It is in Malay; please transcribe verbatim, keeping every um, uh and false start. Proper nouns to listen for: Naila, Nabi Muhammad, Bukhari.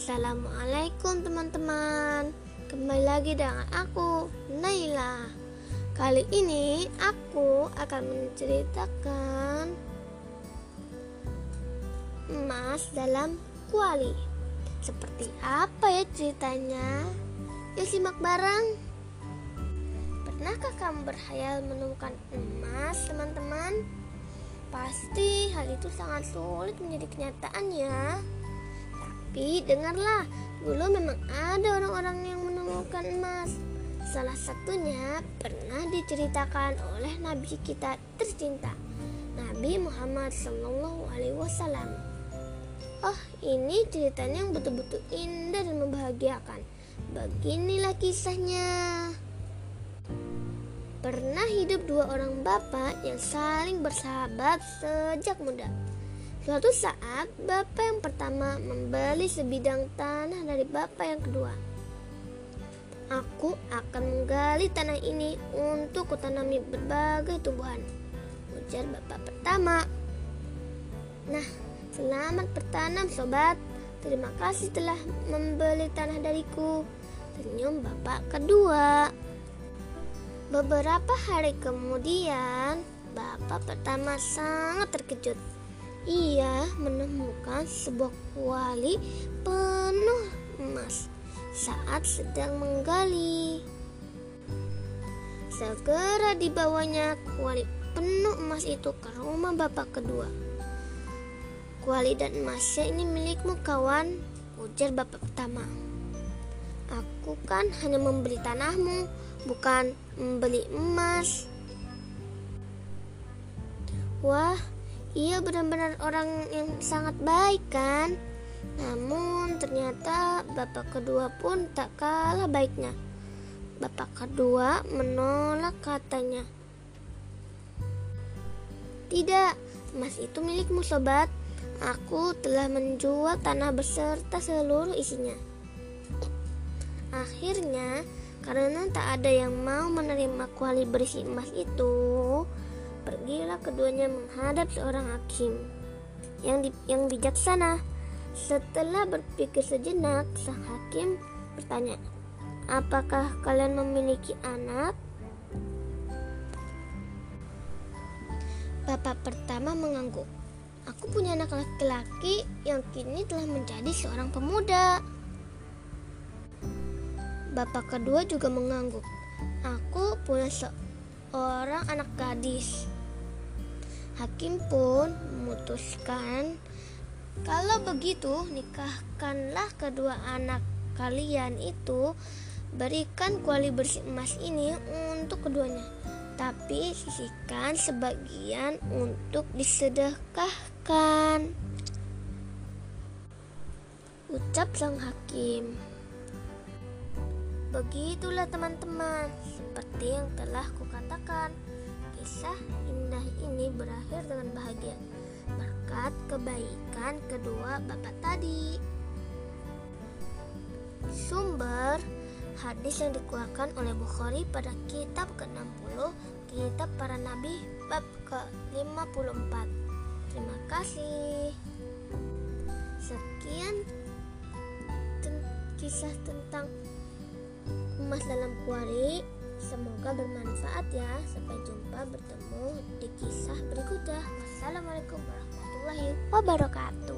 Assalamualaikum teman-teman, kembali lagi dengan aku, Naila. Kali ini aku akan menceritakan emas dalam kuali. Seperti apa ya ceritanya? Yuk simak bareng. Pernahkah kamu berkhayal menemukan emas, teman-teman? Pasti hal itu sangat sulit menjadi kenyataan ya. Tapi dengarlah, dulu memang ada orang-orang yang menemukan emas. Salah satunya pernah diceritakan oleh Nabi kita tercinta, Nabi Muhammad shallallahu alaihi wasallam. Oh, ini ceritanya yang betul-betul indah dan membahagiakan. Beginilah kisahnya. Pernah hidup dua orang bapak yang saling bersahabat sejak muda. Suatu saat, bapak yang pertama membeli sebidang tanah dari bapak yang kedua. "Aku akan menggali tanah ini untuk kutanami berbagai tumbuhan," ujar bapak pertama. "Nah, selamat bertanam sobat. Terima kasih telah membeli tanah dariku," senyum bapak kedua. Beberapa hari kemudian, bapak pertama sangat terkejut. Ia menemukan sebuah kuali penuh emas saat sedang menggali. Segera dibawanya kuali penuh emas itu ke rumah bapak kedua. "Kuali dan emasnya ini milikmu kawan," ujar bapak pertama. "Aku kan hanya membeli tanahmu, bukan membeli emas." Wah, ia benar-benar orang yang sangat baik kan? Namun ternyata bapak kedua pun tak kalah baiknya. Bapak kedua menolak katanya. "Tidak, emas itu milikmu sobat. Aku telah menjual tanah beserta seluruh isinya." Akhirnya, karena tak ada yang mau menerima kuali berisi emas itu, pergilah keduanya menghadap seorang hakim yang, di, yang bijaksana. Setelah berpikir sejenak, sang hakim bertanya, "Apakah kalian memiliki anak?" Bapak pertama mengangguk. "Aku punya anak laki-laki yang kini telah menjadi seorang pemuda." Bapak kedua juga mengangguk. "Aku punya seorang orang anak gadis." Hakim pun memutuskan, "Kalau begitu nikahkanlah kedua anak kalian itu. Berikan kuali bersih emas ini untuk keduanya, tapi sisihkan sebagian untuk disedekahkan," ucap sang hakim. Begitulah teman-teman, seperti yang telah kukatakan, kisah indah ini berakhir dengan bahagia berkat kebaikan kedua bapak tadi. Sumber: hadis yang dikeluarkan oleh Bukhari pada kitab ke enam puluh, kitab para nabi bab ke lima puluh empat. Terima kasih. Sekian kisah tentang emas dalam kuali, semoga bermanfaat ya. Sampai jumpa, bertemu di kisah berikutnya. Wassalamualaikum warahmatullahi wabarakatuh.